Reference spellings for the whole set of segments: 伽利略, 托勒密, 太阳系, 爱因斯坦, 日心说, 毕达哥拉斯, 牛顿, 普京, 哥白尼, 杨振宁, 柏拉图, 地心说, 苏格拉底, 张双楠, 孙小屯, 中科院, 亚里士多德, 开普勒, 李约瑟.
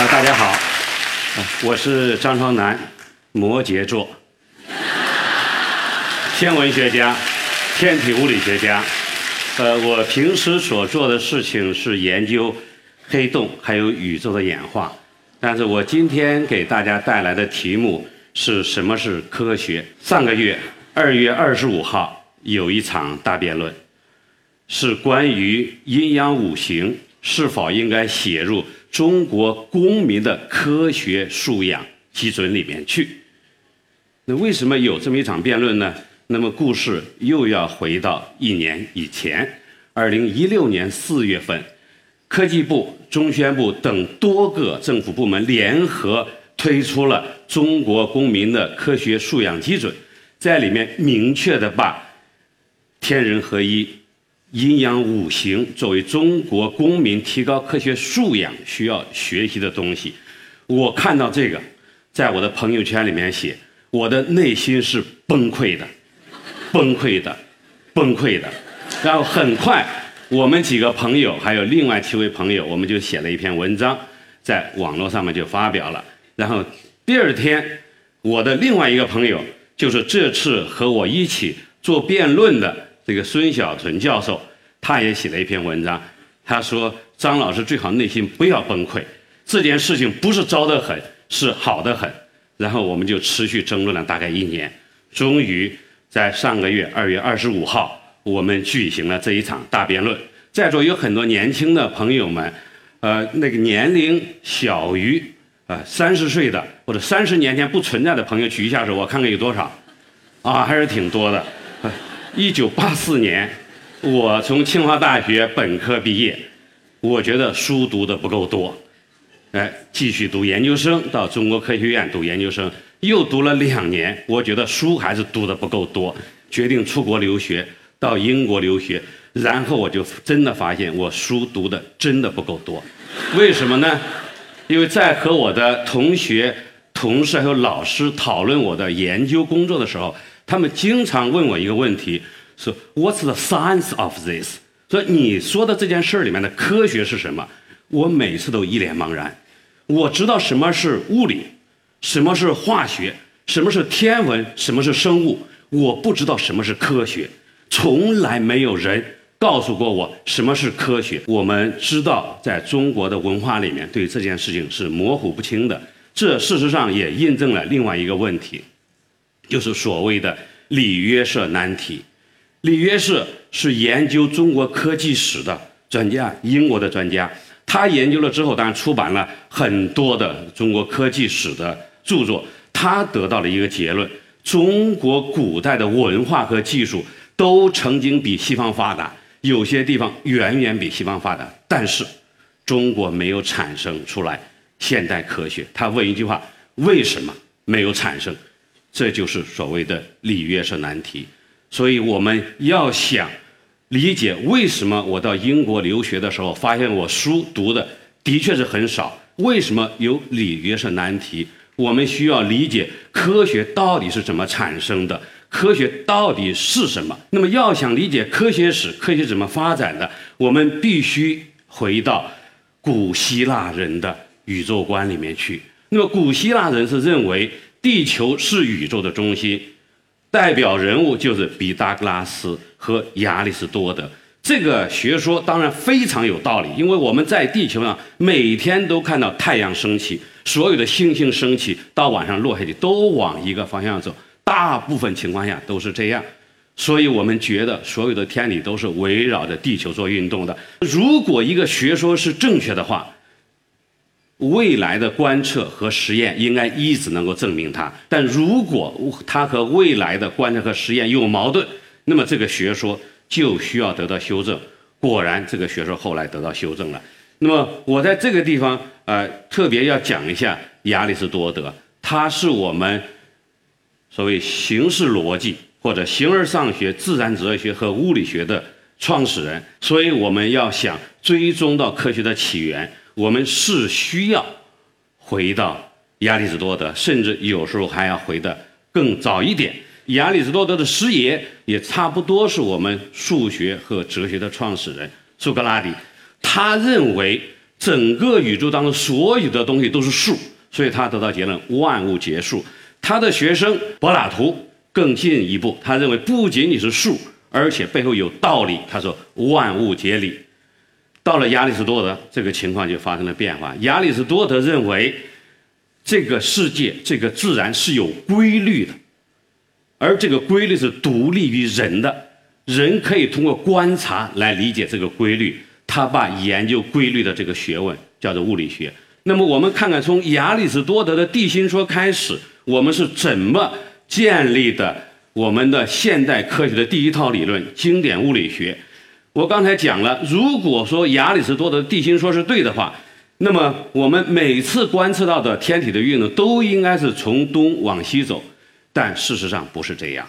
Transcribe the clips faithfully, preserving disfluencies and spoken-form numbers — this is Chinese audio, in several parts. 呃，大家好，我是张双楠，摩羯座，天文学家，天体物理学家。呃，我平时所做的事情是研究黑洞还有宇宙的演化，但是我今天给大家带来的题目是什么是科学？上个月二月二十五号有一场大辩论，是关于阴阳五行是否应该写入中国公民的科学素养基准里面去。那为什么有这么一场辩论呢？那么故事又要回到一年以前，二零一六年四月份，科技部、中宣部等多个政府部门联合推出了中国公民的科学素养基准，在里面明确的把天人合一、阴阳五行作为中国公民提高科学素养需要学习的东西。我看到这个，在我的朋友圈里面写，我的内心是崩溃的，崩溃的，崩溃的。然后很快，我们几个朋友还有另外七位朋友，我们就写了一篇文章，在网络上面就发表了。然后第二天，我的另外一个朋友，就是这次和我一起做辩论的这个孙小屯教授，他也写了一篇文章，他说张老师最好内心不要崩溃，这件事情不是糟得很，是好得很。然后我们就持续争论了大概一年，终于在上个月二月二十五号，我们举行了这一场大辩论。在座有很多年轻的朋友们，呃，那个年龄小于啊三十岁的或者三十年前不存在的朋友举一下手，我看看有多少，啊，还是挺多的。一九八四年，我从清华大学本科毕业，我觉得书读的不够多，哎，继续读研究生，到中国科学院读研究生，又读了两年，我觉得书还是读的不够多，决定出国留学，到英国留学，然后我就真的发现我书读的真的不够多，为什么呢？因为在和我的同学、同事还有老师讨论我的研究工作的时候，他们经常问我一个问题，说 What's the science of this？ 说你说的这件事里面的科学是什么？我每次都一脸茫然。我知道什么是物理，什么是化学，什么是天文，什么是生物，我不知道什么是科学。从来没有人告诉过我什么是科学。我们知道，在中国的文化里面，对这件事情是模糊不清的。这事实上也印证了另外一个问题，就是所谓的里约瑟难题。里约瑟是研究中国科技史的专家，英国的专家，他研究了之后，当然出版了很多的中国科技史的著作。他得到了一个结论：中国古代的文化和技术都曾经比西方发达，有些地方远远比西方发达，但是中国没有产生出来现代科学。他问一句话：为什么没有产生？这就是所谓的里约瑟难题。所以我们要想理解为什么我到英国留学的时候发现我书读的的确是很少，为什么有里约瑟难题，我们需要理解科学到底是怎么产生的，科学到底是什么。那么要想理解科学史，科学怎么发展的，我们必须回到古希腊人的宇宙观里面去。那么古希腊人是认为地球是宇宙的中心，代表人物就是毕达哥拉斯和亚里士多德。这个学说当然非常有道理，因为我们在地球上每天都看到太阳升起，所有的星星升起到晚上落下去都往一个方向走，大部分情况下都是这样。所以我们觉得所有的天体都是围绕着地球做运动的。如果一个学说是正确的话，未来的观测和实验应该一直能够证明它，但如果它和未来的观测和实验有矛盾，那么这个学说就需要得到修正。果然，这个学说后来得到修正了。那么我在这个地方呃，特别要讲一下亚里士多德，他是我们所谓形式逻辑或者形而上学、自然哲学和物理学的创始人。所以我们要想追踪到科学的起源，我们是需要回到亚里士多德，甚至有时候还要回得更早一点。亚里士多德的师爷也差不多是我们数学和哲学的创始人苏格拉底，他认为整个宇宙当中所有的东西都是数，所以他得到结论：万物皆数。他的学生柏拉图更进一步，他认为不仅仅是数，而且背后有道理。他说：万物皆理。到了亚里士多德，这个情况就发生了变化。亚里士多德认为，这个世界、这个自然是有规律的，而这个规律是独立于人的，人可以通过观察来理解这个规律。他把研究规律的这个学问叫做物理学。那么我们看看，从亚里士多德的地心说开始，我们是怎么建立的我们的现代科学的第一套理论——经典物理学。我刚才讲了，如果说亚里士多德的地心说是对的话，那么我们每次观测到的天体的运动都应该是从东往西走，但事实上不是这样。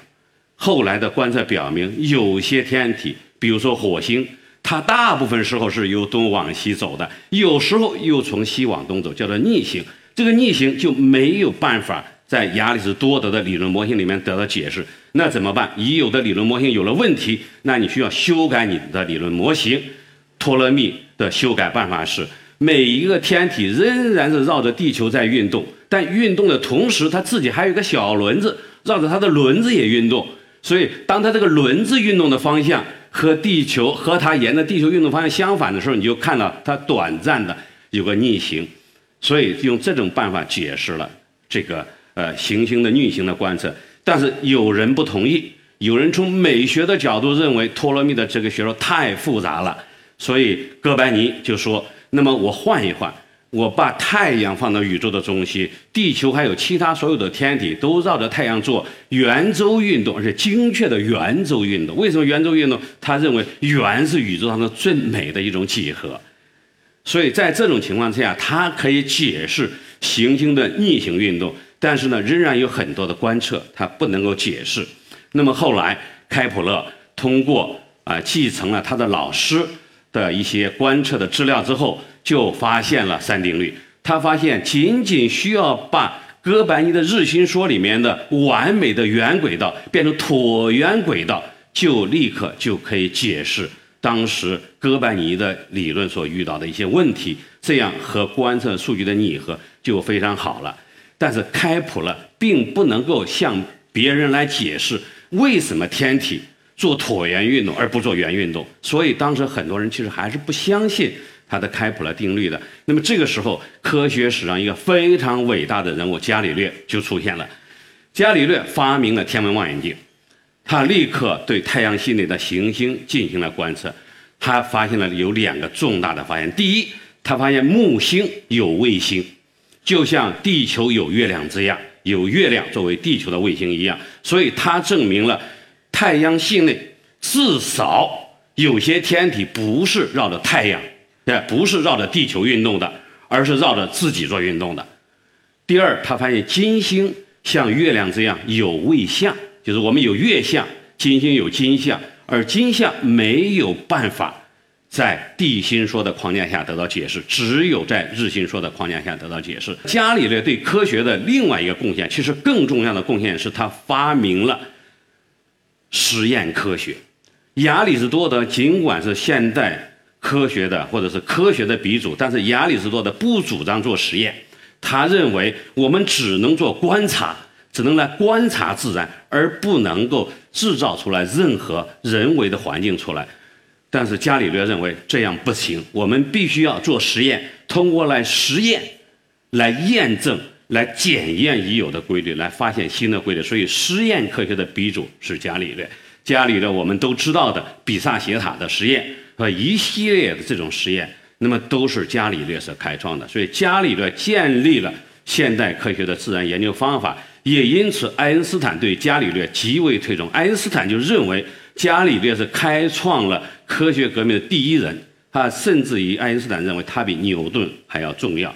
后来的观测表明，有些天体，比如说火星，它大部分时候是由东往西走的，有时候又从西往东走，叫做逆行。这个逆行就没有办法在亚里士多德的理论模型里面得到解释。那怎么办？已有的理论模型有了问题，那你需要修改你的理论模型。托勒密的修改办法是，每一个天体仍然是绕着地球在运动，但运动的同时它自己还有一个小轮子，绕着它的轮子也运动。所以当它这个轮子运动的方向和地球和它沿着地球运动方向相反的时候，你就看到它短暂的有个逆行。所以用这种办法解释了这个呃行星的逆行的观测。但是有人不同意，有人从美学的角度认为托勒密的这个学说太复杂了，所以哥白尼就说，那么我换一换，我把太阳放到宇宙的中心，地球还有其他所有的天体都绕着太阳做圆周运动，而且精确的圆周运动。为什么圆周运动？他认为圆是宇宙上的最美的一种几何。所以在这种情况之下，它可以解释行星的逆行运动，但是呢，仍然有很多的观测它不能够解释。那么后来开普勒通过啊、呃、继承了他的老师的一些观测的资料之后，就发现了三定律。他发现仅仅需要把哥白尼的日心说里面的完美的圆轨道变成椭圆轨道，就立刻就可以解释当时哥白尼的理论所遇到的一些问题，这样和观测数据的拟合就非常好了。但是开普勒并不能够向别人来解释为什么天体做椭圆运动而不做圆运动，所以当时很多人其实还是不相信他的开普勒定律的。那么这个时候，科学史上一个非常伟大的人物伽利略就出现了。伽利略发明了天文望远镜，他立刻对太阳系内的行星进行了观测。他发现了有两个重大的发现：第一，他发现木星有卫星，就像地球有月亮这样，有月亮作为地球的卫星一样。所以他证明了太阳系内至少有些天体不是绕着太阳，不是绕着地球运动的，而是绕着自己做运动的。第二，他发现金星像月亮这样有卫相，就是我们有月相，金星有金相，而金相没有办法在地心说的框架下得到解释，只有在日心说的框架下得到解释。伽利略对科学的另外一个贡献，其实更重要的贡献是他发明了实验科学。亚里士多德尽管是现代科学的或者是科学的鼻祖，但是亚里士多德不主张做实验，他认为我们只能做观察，只能来观察自然，而不能够制造出来任何人为的环境出来。但是伽利略认为这样不行，我们必须要做实验，通过来实验来验证，来检验已有的规律，来发现新的规律。所以实验科学的鼻祖是伽利略。伽利略我们都知道的比萨斜塔的实验和一系列的这种实验，那么都是伽利略所开创的。所以伽利略建立了现代科学的自然研究方法，也因此爱因斯坦对伽利略极为推崇。爱因斯坦就认为伽利略是开创了科学革命的第一人，他甚至于爱因斯坦认为他比牛顿还要重要。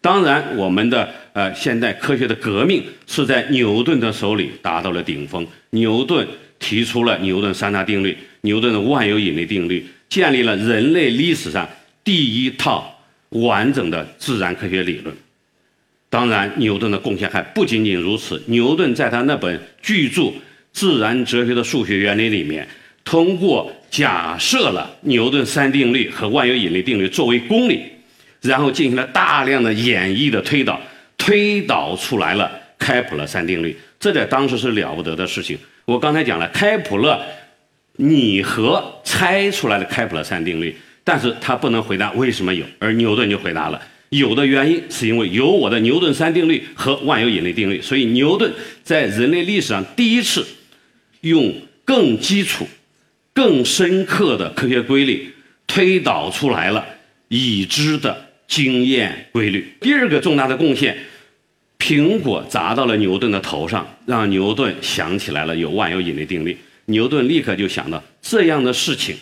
当然，我们的呃现代科学的革命是在牛顿的手里达到了顶峰。牛顿提出了牛顿三大定律，牛顿的万有引力定律，建立了人类历史上第一套完整的自然科学理论。当然，牛顿的贡献还不仅仅如此。牛顿在他那本巨著《自然哲学的数学原理》里面，通过假设了牛顿三定律和万有引力定律作为公理，然后进行了大量的演绎的推导，推导出来了开普勒三定律，这在当时是了不得的事情。我刚才讲了开普勒拟合拆出来的开普勒三定律，但是他不能回答为什么有，而牛顿就回答了有的原因是因为有我的牛顿三定律和万有引力定律，所以牛顿在人类历史上第一次用更基础更深刻的科学规律推导出来了已知的经验规律。第二个重大的贡献，苹果砸到了牛顿的头上，让牛顿想起来了有万有引力定律。牛顿立刻就想到这样的事情，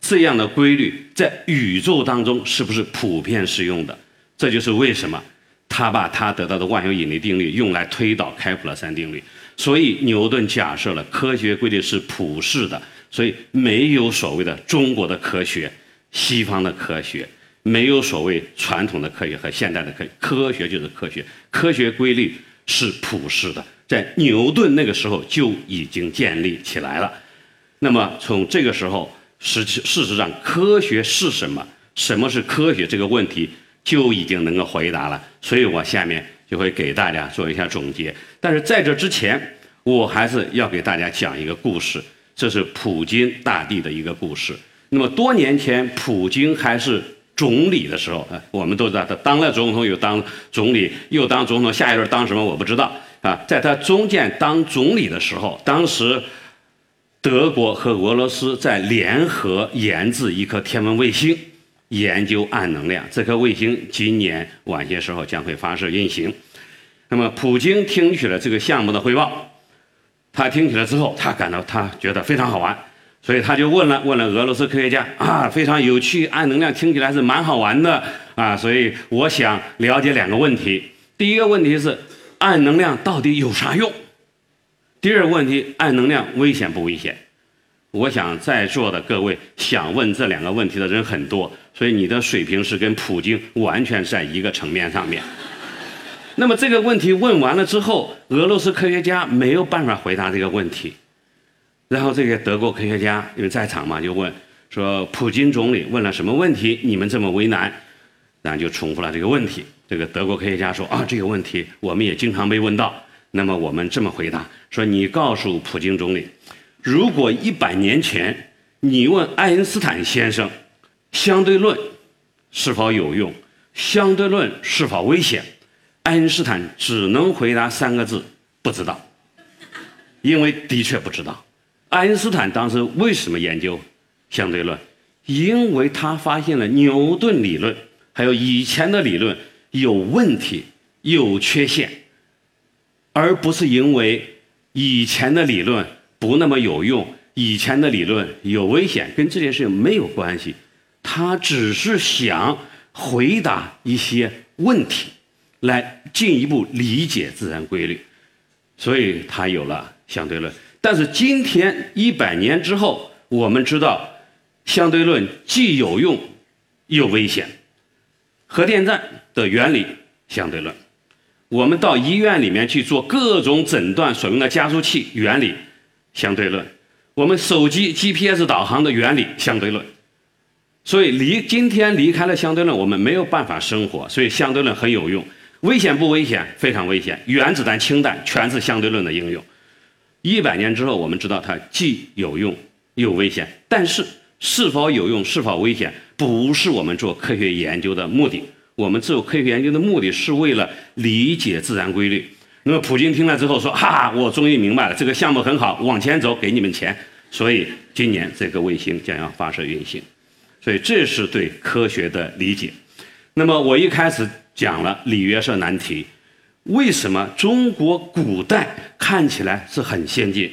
这样的规律在宇宙当中是不是普遍适用的，这就是为什么他把他得到的万有引力定律用来推导开普勒三定律。所以牛顿假设了科学规律是普世的，所以没有所谓的中国的科学、西方的科学，没有所谓传统的科学和现代的科学，科学就是科学，科学规律是普世的，在牛顿那个时候就已经建立起来了。那么从这个时候，事实上科学是什么，什么是科学这个问题就已经能够回答了。所以我下面就会给大家做一下总结，但是在这之前我还是要给大家讲一个故事，这是普京大帝的一个故事。那么多年前普京还是总理的时候，我们都知道他当了总统又当总理又当总统，下一轮当什么我不知道啊。在他中间当总理的时候，当时德国和俄罗斯在联合研制一颗天文卫星，研究暗能量，这颗卫星今年晚些时候将会发射运行。那么普京听取了这个项目的汇报，他听起来之后，他感到他觉得非常好玩，所以他就问了问了俄罗斯科学家啊，非常有趣，暗能量听起来是蛮好玩的啊，所以我想了解两个问题，第一个问题是暗能量到底有啥用，第二个问题暗能量危险不危险。我想在座的各位想问这两个问题的人很多，所以你的水平是跟普京完全在一个层面上面。那么这个问题问完了之后，俄罗斯科学家没有办法回答这个问题，然后这个德国科学家因为在场嘛，就问说普京总理问了什么问题你们这么为难，然后就重复了这个问题。这个德国科学家说啊，这个问题我们也经常被问到，那么我们这么回答说，你告诉普京总理，如果一百年前你问爱因斯坦先生相对论是否有用，相对论是否危险，爱因斯坦只能回答三个字，不知道，因为的确不知道。爱因斯坦当时为什么研究相对论，因为他发现了牛顿理论还有以前的理论有问题有缺陷，而不是因为以前的理论不那么有用，以前的理论有危险，跟这件事情没有关系。他只是想回答一些问题来进一步理解自然规律，所以他有了相对论。但是今天一百年之后，我们知道相对论既有用又危险，核电站的原理相对论，我们到医院里面去做各种诊断所用的加速器原理相对论，我们手机 G P S 导航的原理相对论。所以离今天离开了相对论我们没有办法生活，所以相对论很有用。危险不危险？非常危险，原子弹氢弹全是相对论的应用。一百年之后我们知道它既有用又危险，但是是否有用是否危险不是我们做科学研究的目的，我们做科学研究的目的是为了理解自然规律。那么普京听了之后说哈，我终于明白了，这个项目很好，往前走，给你们钱。所以今年这个卫星将要发射运行，所以这是对科学的理解。那么我一开始讲了李约瑟难题，为什么中国古代看起来是很先进，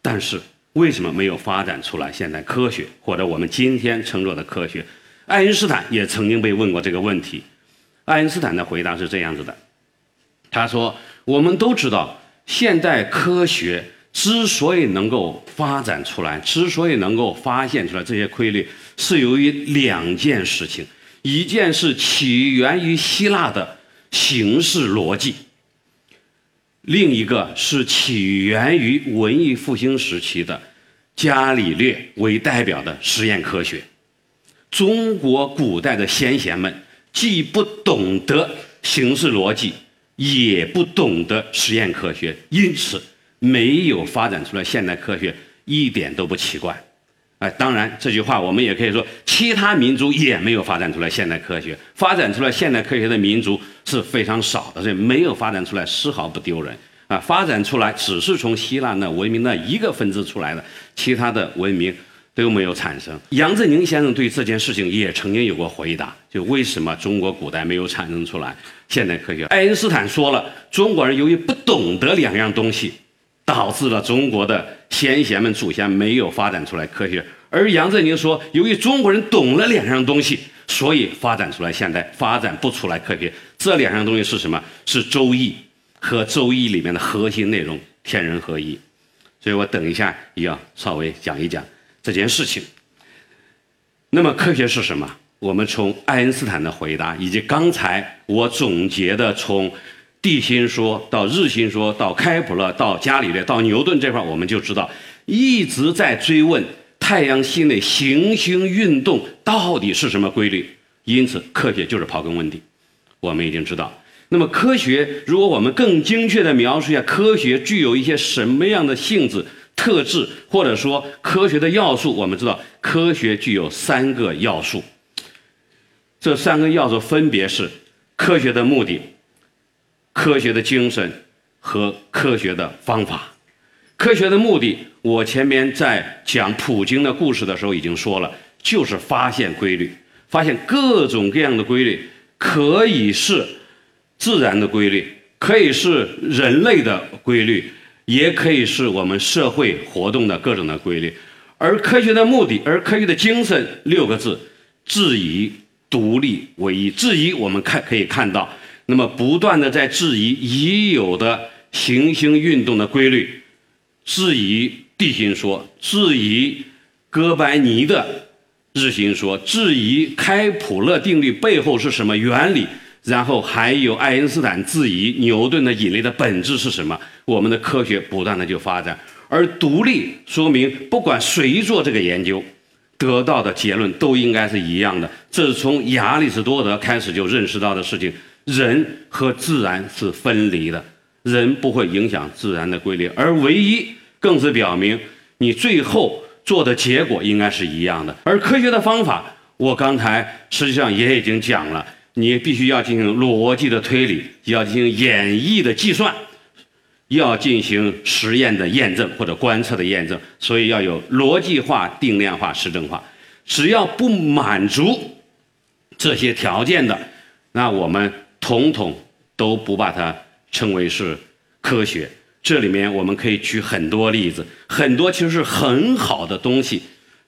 但是为什么没有发展出来现代科学，或者我们今天称作的科学。爱因斯坦也曾经被问过这个问题，爱因斯坦的回答是这样子的，他说我们都知道现代科学之所以能够发展出来，之所以能够发现出来这些规律，是由于两件事情，一件是起源于希腊的形式逻辑，另一个是起源于文艺复兴时期的伽利略为代表的实验科学。中国古代的先贤们既不懂得形式逻辑，也不懂得实验科学，因此没有发展出来现代科学一点都不奇怪。哎，当然这句话我们也可以说，其他民族也没有发展出来现代科学，发展出来现代科学的民族是非常少的，所以没有发展出来丝毫不丢人啊！发展出来只是从希腊那文明那一个分支出来的，其他的文明都没有产生。杨振宁先生对这件事情也曾经有过回答，就为什么中国古代没有产生出来现代科学？爱因斯坦说了，中国人由于不懂得两样东西，导致了中国的先贤们祖先没有发展出来科学。而杨振宁说，由于中国人懂了两样东西，所以发展出来现代，发展不出来科学。这两样东西是什么？是周易和周易里面的核心内容，天人合一。所以我等一下也要稍微讲一讲这件事情。那么科学是什么？我们从爱因斯坦的回答，以及刚才我总结的从地心说到日心说到开普勒到伽利略到牛顿这块，我们就知道一直在追问太阳系内行星运动到底是什么规律。因此科学就是刨根问底，我们已经知道。那么科学，如果我们更精确地描述一下科学具有一些什么样的性质特质，或者说科学的要素，我们知道科学具有三个要素。这三个要素分别是科学的目的、科学的精神和科学的方法。科学的目的，我前面在讲普京的故事的时候已经说了，就是发现规律，发现各种各样的规律，可以是自然的规律，可以是人类的规律，也可以是我们社会活动的各种的规律。而科学的目的，而科学的精神，六个字：质疑、独立、唯一。质疑我们看可以看到，那么不断的在质疑已有的行星运动的规律，质疑地心说，质疑哥白尼的日心说，质疑开普勒定律背后是什么原理，然后还有爱因斯坦质疑牛顿的引力的本质是什么。我们的科学不断的就发展。而独立说明不管谁做这个研究，得到的结论都应该是一样的，这是从亚里士多德开始就认识到的事情。人和自然是分离的，人不会影响自然的规律，而唯一更是表明你最后做的结果应该是一样的。而科学的方法，我刚才实际上也已经讲了，你必须要进行逻辑的推理，要进行演绎的计算，要进行实验的验证或者观测的验证，所以要有逻辑化、定量化、实证化。只要不满足这些条件的，那我们统统都不把它称为是科学。这里面我们可以举很多例子，很多其实是很好的东西，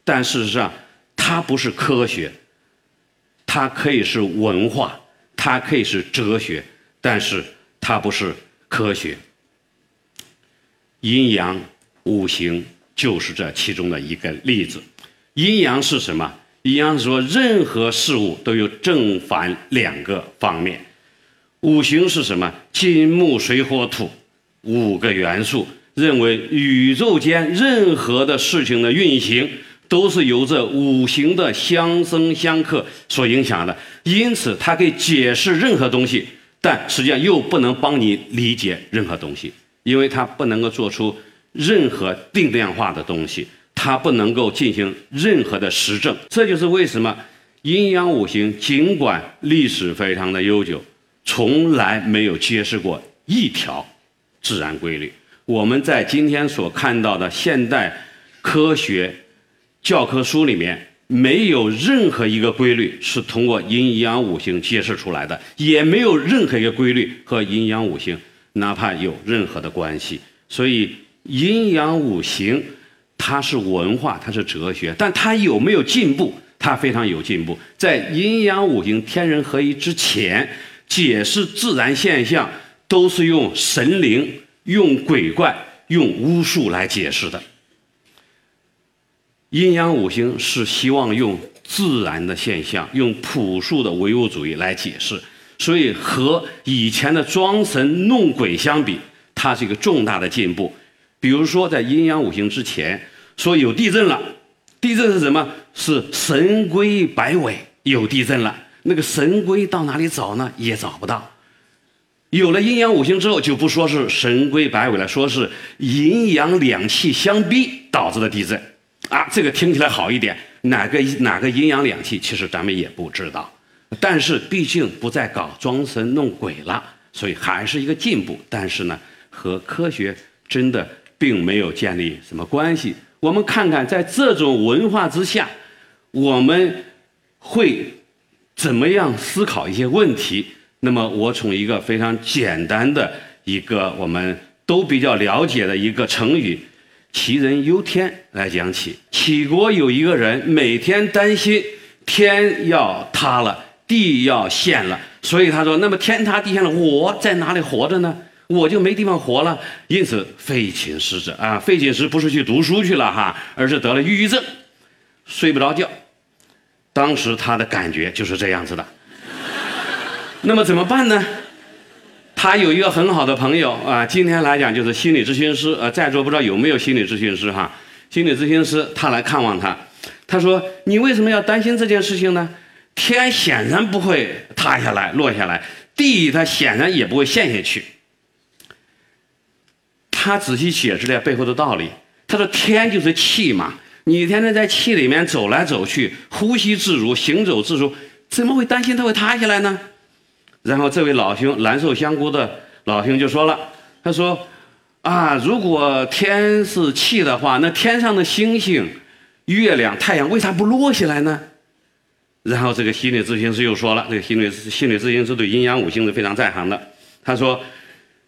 但事实上它不是科学，它可以是文化，它可以是哲学，但是它不是科学。阴阳五行就是这其中的一个例子。阴阳是什么？阴阳是说任何事物都有正反两个方面。五行是什么？金木水火土五个元素，认为宇宙间任何的事情的运行都是由这五行的相生相克所影响的。因此它可以解释任何东西，但实际上又不能帮你理解任何东西，因为它不能够做出任何定量化的东西，它不能够进行任何的实证。这就是为什么阴阳五行尽管历史非常的悠久，从来没有揭示过一条自然规律。我们在今天所看到的现代科学教科书里面，没有任何一个规律是通过阴阳五行揭示出来的，也没有任何一个规律和阴阳五行哪怕有任何的关系。所以阴阳五行它是文化，它是哲学，但它有没有进步？它非常有进步。在阴阳五行天人合一之前，解释自然现象都是用神灵、用鬼怪、用巫术来解释的。阴阳五行是希望用自然的现象，用朴素的唯物主义来解释，所以和以前的装神弄鬼相比，它是一个重大的进步。比如说在阴阳五行之前，说有地震了，地震是什么？是神龟摆尾，有地震了。那个神龟到哪里找呢？也找不到。有了阴阳五行之后，就不说是神龟摆尾了，说是阴阳两气相逼导致的地震啊，这个听起来好一点。哪个哪个阴阳两气，其实咱们也不知道，但是毕竟不再搞装神弄鬼了，所以还是一个进步。但是呢，和科学真的并没有建立什么关系。我们看看，在这种文化之下，我们会怎么样思考一些问题？那么，我从一个非常简单的一个我们都比较了解的一个成语“杞人忧天”来讲起。杞国有一个人每天担心天要塌了，地要陷了，所以他说：“那么天塌地陷了，我在哪里活着呢？”我就没地方活了，因此废寝食者啊，废寝食不是去读书去了哈，而是得了抑郁症，睡不着觉。当时他的感觉就是这样子的。那么怎么办呢？他有一个很好的朋友啊，今天来讲就是心理咨询师啊，在座不知道有没有心理咨询师哈？心理咨询师他来看望他，他说：“你为什么要担心这件事情呢？天显然不会塌下来落下来，地它显然也不会陷下去。”他仔细解释了背后的道理。他说：“天就是气嘛，你天天在气里面走来走去，呼吸自如，行走自如，怎么会担心它会塌下来呢？”然后这位老兄，蓝瘦香菇的老兄就说了，他说：“啊，如果天是气的话，那天上的星星、月亮、太阳为啥不落下来呢？”然后这个心理咨询师又说了，这个心理心理咨询师对阴阳五行是非常在行的，他说：“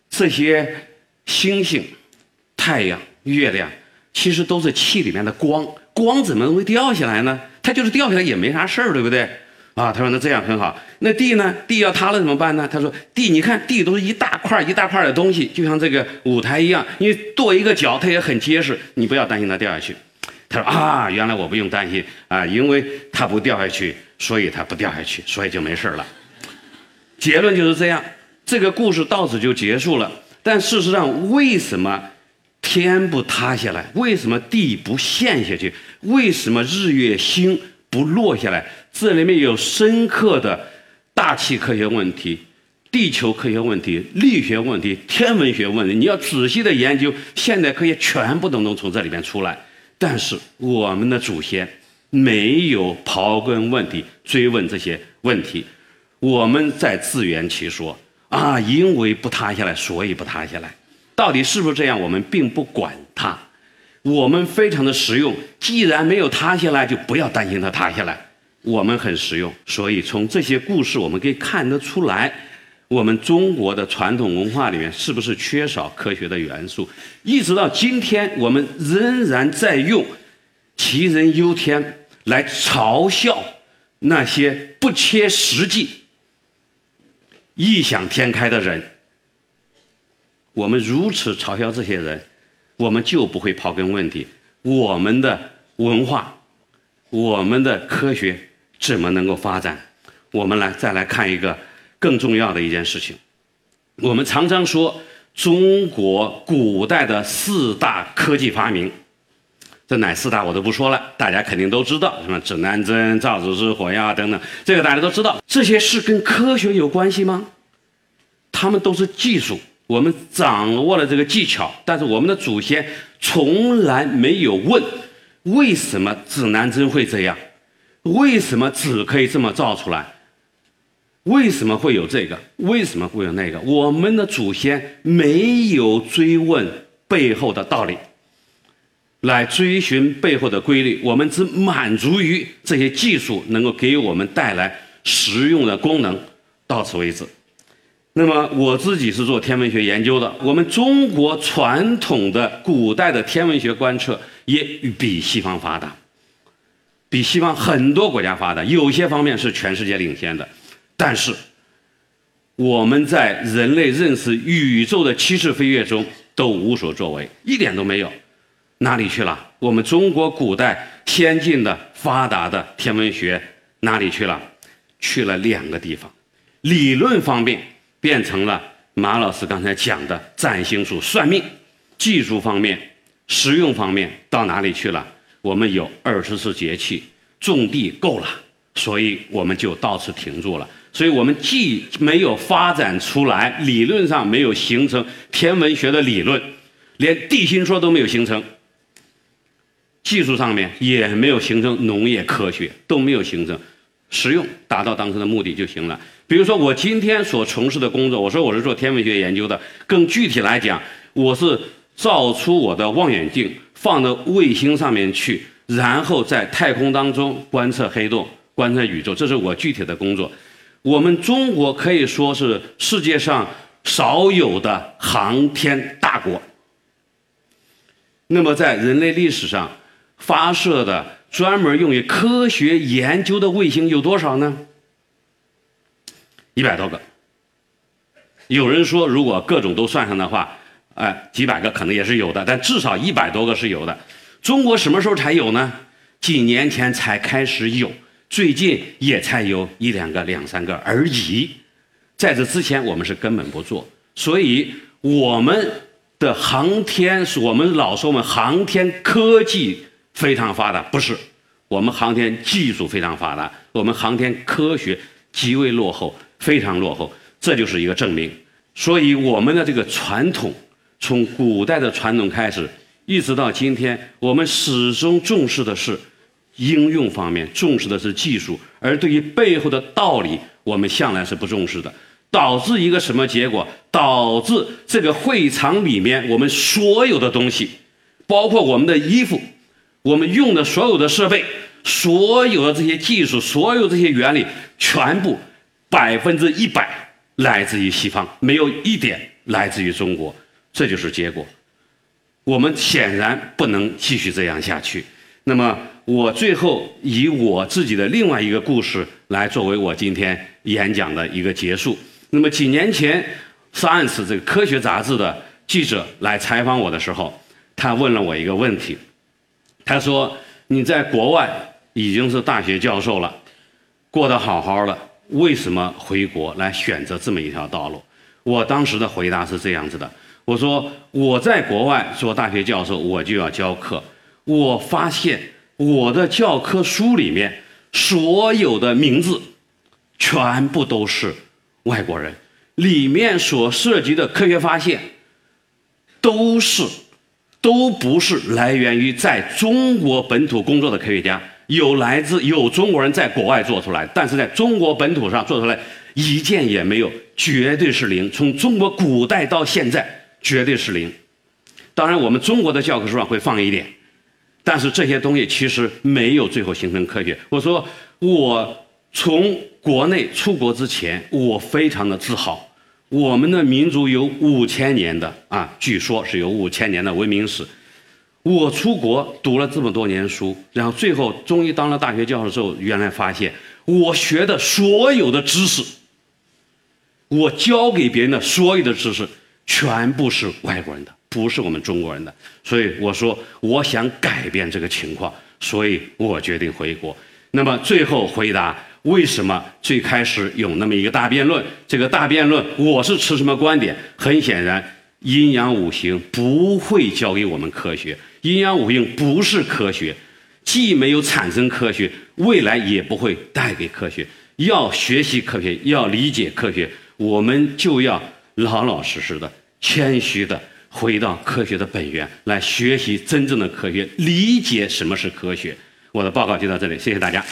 这些星星、太阳、月亮，其实都是气里面的光，光怎么会掉下来呢？它就是掉下来也没啥事儿，对不对？啊，他说那这样很好。那地呢？地要塌了怎么办呢？他说地，你看地都是一大块一大块的东西，就像这个舞台一样，你跺一个脚它也很结实，你不要担心它掉下去。”他说：“啊，原来我不用担心啊，因为它不掉下去，所以它不掉下去，所以就没事了。”结论就是这样，这个故事到此就结束了。但事实上，为什么天不塌下来？为什么地不陷下去？为什么日月星不落下来？这里面有深刻的大气科学问题、地球科学问题、力学问题、天文学问题。你要仔细的研究，现代科学全部都能从这里面出来。但是我们的祖先没有刨根问底追问这些问题，我们在自圆其说。啊，因为不塌下来，所以不塌下来。到底是不是这样，我们并不管它。我们非常的实用，既然没有塌下来，就不要担心它塌下来。我们很实用，所以从这些故事我们可以看得出来，我们中国的传统文化里面是不是缺少科学的元素？一直到今天，我们仍然在用杞人忧天来嘲笑那些不切实际、异想天开的人。我们如此嘲笑这些人，我们就不会刨根问底，我们的文化、我们的科学怎么能够发展？我们来再来看一个更重要的一件事情。我们常常说中国古代的四大科技发明，这哪四大我都不说了，大家肯定都知道，什么指南针、造纸师、火药等等，这个大家都知道。这些是跟科学有关系吗？他们都是技术，我们掌握了这个技巧，但是我们的祖先从来没有问为什么指南针会这样，为什么纸可以这么造出来，为什么会有这个，为什么会有那个。我们的祖先没有追问背后的道理，来追寻背后的规律，我们只满足于这些技术能够给我们带来实用的功能，到此为止。那么我自己是做天文学研究的，我们中国传统的古代的天文学观测也比西方发达，比西方很多国家发达，有些方面是全世界领先的。但是我们在人类认识宇宙的七次飞跃中都无所作为，一点都没有。哪里去了？我们中国古代先进的发达的天文学哪里去了？去了两个地方。理论方面变成了马老师刚才讲的占星术算命，技术方面实用方面到哪里去了？我们有二十四节气，种地够了，所以我们就到此停住了。所以我们既没有发展出来，理论上没有形成天文学的理论，连地心说都没有形成，技术上面也没有形成农业科学，都没有形成，实用达到当时的目的就行了。比如说我今天所从事的工作，我说我是做天文学研究的，更具体来讲，我是造出我的望远镜放到卫星上面去，然后在太空当中观测黑洞，观测宇宙，这是我具体的工作。我们中国可以说是世界上少有的航天大国。那么在人类历史上发射的专门用于科学研究的卫星有多少呢？一百多个。有人说如果各种都算上的话，哎，几百个可能也是有的，但至少一百多个是有的。中国什么时候才有呢？几年前才开始有，最近也才有一两个、两三个而已。在这之前我们是根本不做。所以我们的航天，我们老说我们航天科技非常发达，不是，我们航天技术非常发达，我们航天科学极为落后，非常落后，这就是一个证明。所以我们的这个传统，从古代的传统开始一直到今天，我们始终重视的是应用方面，重视的是技术，而对于背后的道理我们向来是不重视的，导致一个什么结果？导致这个会场里面我们所有的东西，包括我们的衣服，我们用的所有的设备，所有的这些技术，所有这些原理，全部百分之一百来自于西方，没有一点来自于中国，这就是结果。我们显然不能继续这样下去。那么我最后以我自己的另外一个故事来作为我今天演讲的一个结束。那么几年前 Science 这个科学杂志的记者来采访我的时候，他问了我一个问题，他说你在国外已经是大学教授了，过得好好的，为什么回国来选择这么一条道路？我当时的回答是这样子的，我说我在国外做大学教授，我就要教课，我发现我的教科书里面所有的名字全部都是外国人，里面所涉及的科学发现都是都不是来源于在中国本土工作的科学家，有来自有中国人在国外做出来，但是在中国本土上做出来一件也没有，绝对是零，从中国古代到现在绝对是零。当然我们中国的教科书上会放一点，但是这些东西其实没有最后形成科学。我说我从国内出国之前我非常的自豪，我们的民族有五千年的啊，据说是有五千年的文明史。我出国读了这么多年书，然后最后终于当了大学教授之后，原来发现我学的所有的知识，我教给别人的所有的知识，全部是外国人的，不是我们中国人的。所以我说我想改变这个情况，所以我决定回国。那么最后回答为什么最开始有那么一个大辩论，这个大辩论我是持什么观点？很显然，阴阳五行不会教给我们科学，阴阳五行不是科学，既没有产生科学，未来也不会带给科学。要学习科学，要理解科学，我们就要老老实实的、谦虚的回到科学的本源来学习真正的科学，理解什么是科学。我的报告就到这里，谢谢大家。